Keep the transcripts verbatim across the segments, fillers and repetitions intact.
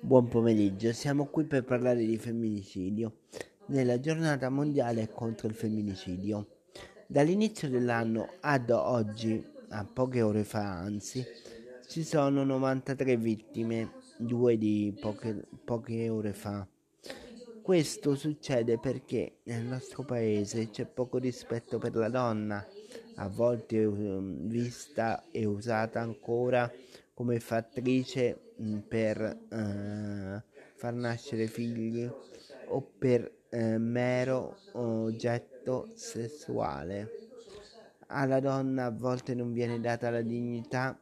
Buon pomeriggio, siamo qui per parlare di femminicidio, nella giornata mondiale contro il femminicidio. Dall'inizio dell'anno ad oggi, a poche ore fa anzi, ci sono novantatré vittime, due di poche, poche ore fa. Questo succede perché nel nostro paese c'è poco rispetto per la donna, a volte vista e usata ancora come fattrice per eh, far nascere figli o per eh, mero oggetto sessuale. Alla donna a volte non viene data la dignità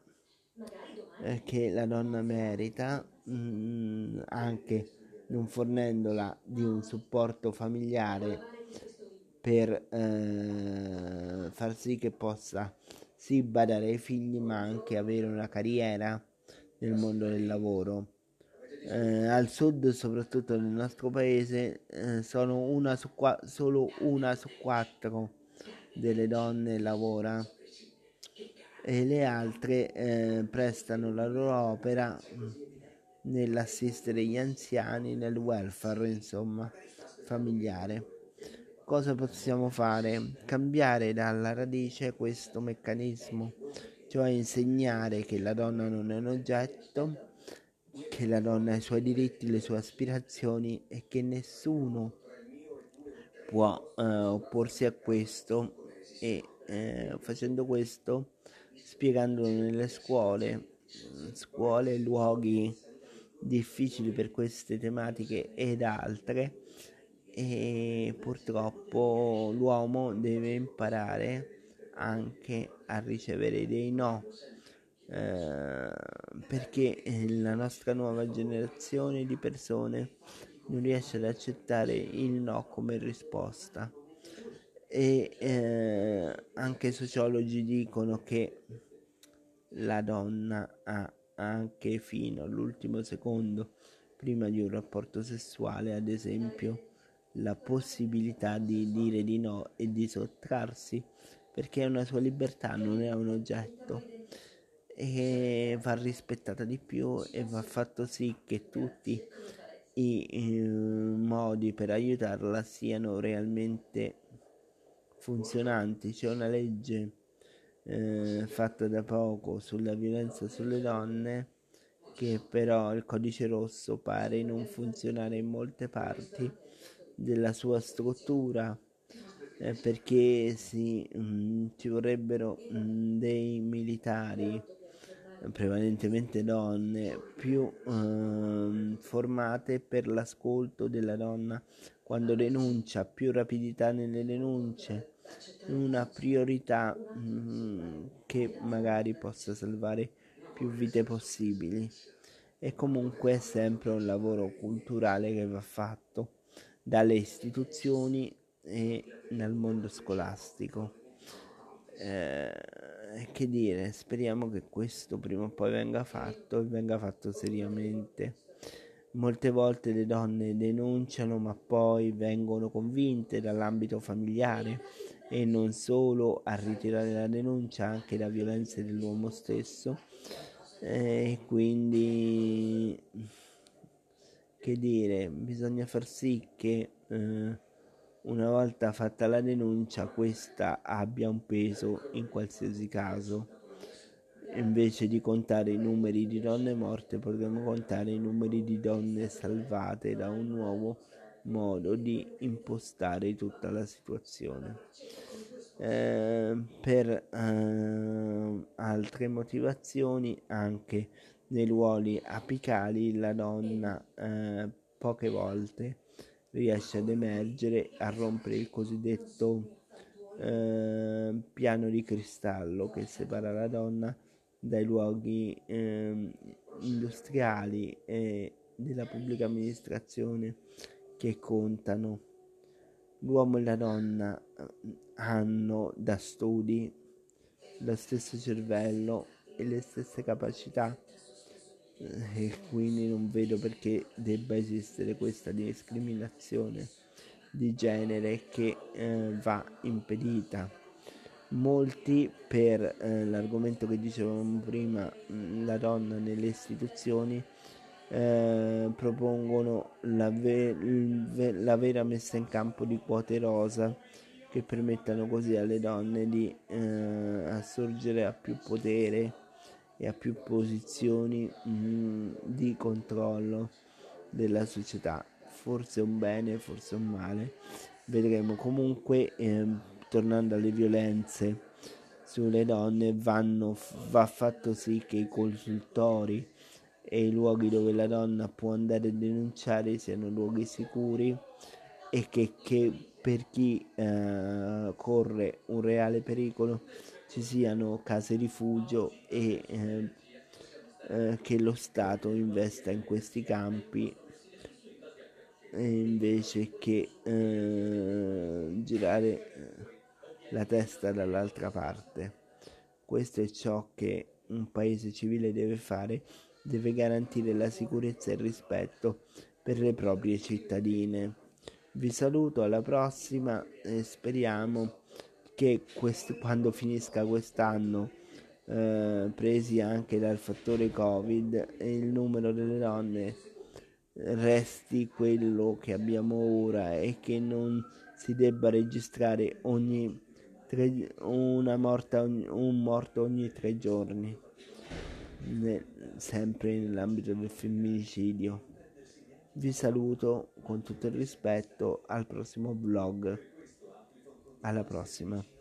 eh, che la donna merita, mh, anche non fornendola di un supporto familiare per eh, far sì che possa sì badare ai figli ma anche avere una carriera nel mondo del lavoro. Eh, al sud, soprattutto nel nostro paese, eh, sono una su qua- solo una su quattro delle donne lavora e le altre eh, prestano la loro opera nell'assistere gli anziani, nel welfare insomma familiare. Cosa possiamo fare? Cambiare dalla radice questo meccanismo, cioè insegnare che la donna non è un oggetto, che la donna ha i suoi diritti, le sue aspirazioni e che nessuno può eh, opporsi a questo e eh, facendo questo, spiegandolo nelle scuole, scuole, luoghi difficili per queste tematiche ed altre, e purtroppo l'uomo deve imparare anche a ricevere dei no eh, perché la nostra nuova generazione di persone non riesce ad accettare il no come risposta e eh, anche sociologi dicono che la donna ha anche fino all'ultimo secondo prima di un rapporto sessuale, ad esempio, la possibilità di dire di no e di sottrarsi, perché è una sua libertà, non è un oggetto, e va rispettata di più e va fatto sì che tutti i eh, modi per aiutarla siano realmente funzionanti. C'è una legge eh, fatta da poco sulla violenza sulle donne che però il codice rosso pare non funzionare in molte parti della sua struttura eh, perché sì, mh, ci vorrebbero mh, dei militari eh, prevalentemente donne più eh, formate per l'ascolto della donna quando denuncia, più rapidità nelle denunce, una priorità mh, che magari possa salvare più vite possibili. E comunque è sempre un lavoro culturale che va fatto dalle istituzioni e dal mondo scolastico. Eh, che dire, speriamo che questo prima o poi venga fatto e venga fatto seriamente. Molte volte le donne denunciano ma poi vengono convinte dall'ambito familiare e non solo a ritirare la denuncia, anche da violenze dell'uomo stesso. E eh, quindi... Che dire, bisogna far sì che eh, una volta fatta la denuncia questa abbia un peso in qualsiasi caso. Invece di contare i numeri di donne morte, potremmo contare i numeri di donne salvate da un nuovo modo di impostare tutta la situazione. Eh, per eh, altre motivazioni anche nei ruoli apicali la donna eh, poche volte riesce ad emergere, a rompere il cosiddetto eh, piano di cristallo che separa la donna dai luoghi eh, industriali e della pubblica amministrazione che contano. L'uomo e la donna hanno da studi lo stesso cervello e le stesse capacità, e quindi non vedo perché debba esistere questa discriminazione di genere che eh, va impedita. Molti per eh, l'argomento che dicevamo prima, la donna nelle istituzioni, eh, propongono la, ve- la vera messa in campo di quote rosa che permettano così alle donne di eh, assorgere a più potere e a più posizioni mh, di controllo della società. Forse un bene, forse un male, vedremo. Comunque eh, tornando alle violenze sulle donne, vanno, va fatto sì che i consultori e i luoghi dove la donna può andare a denunciare siano luoghi sicuri e che, che per chi eh, corre un reale pericolo ci siano case rifugio e eh, eh, che lo Stato investa in questi campi invece che eh, girare la testa dall'altra parte. Questo è ciò che un paese civile deve fare, deve garantire la sicurezza e il rispetto per le proprie cittadine. Vi saluto, alla prossima, e speriamo che quest- quando finisca quest'anno, eh, presi anche dal fattore Covid, il numero delle donne resti quello che abbiamo ora e che non si debba registrare ogni una morta ogni, un morto ogni tre giorni, nel, sempre nell'ambito del femminicidio. Vi saluto con tutto il rispetto, al prossimo vlog, alla prossima.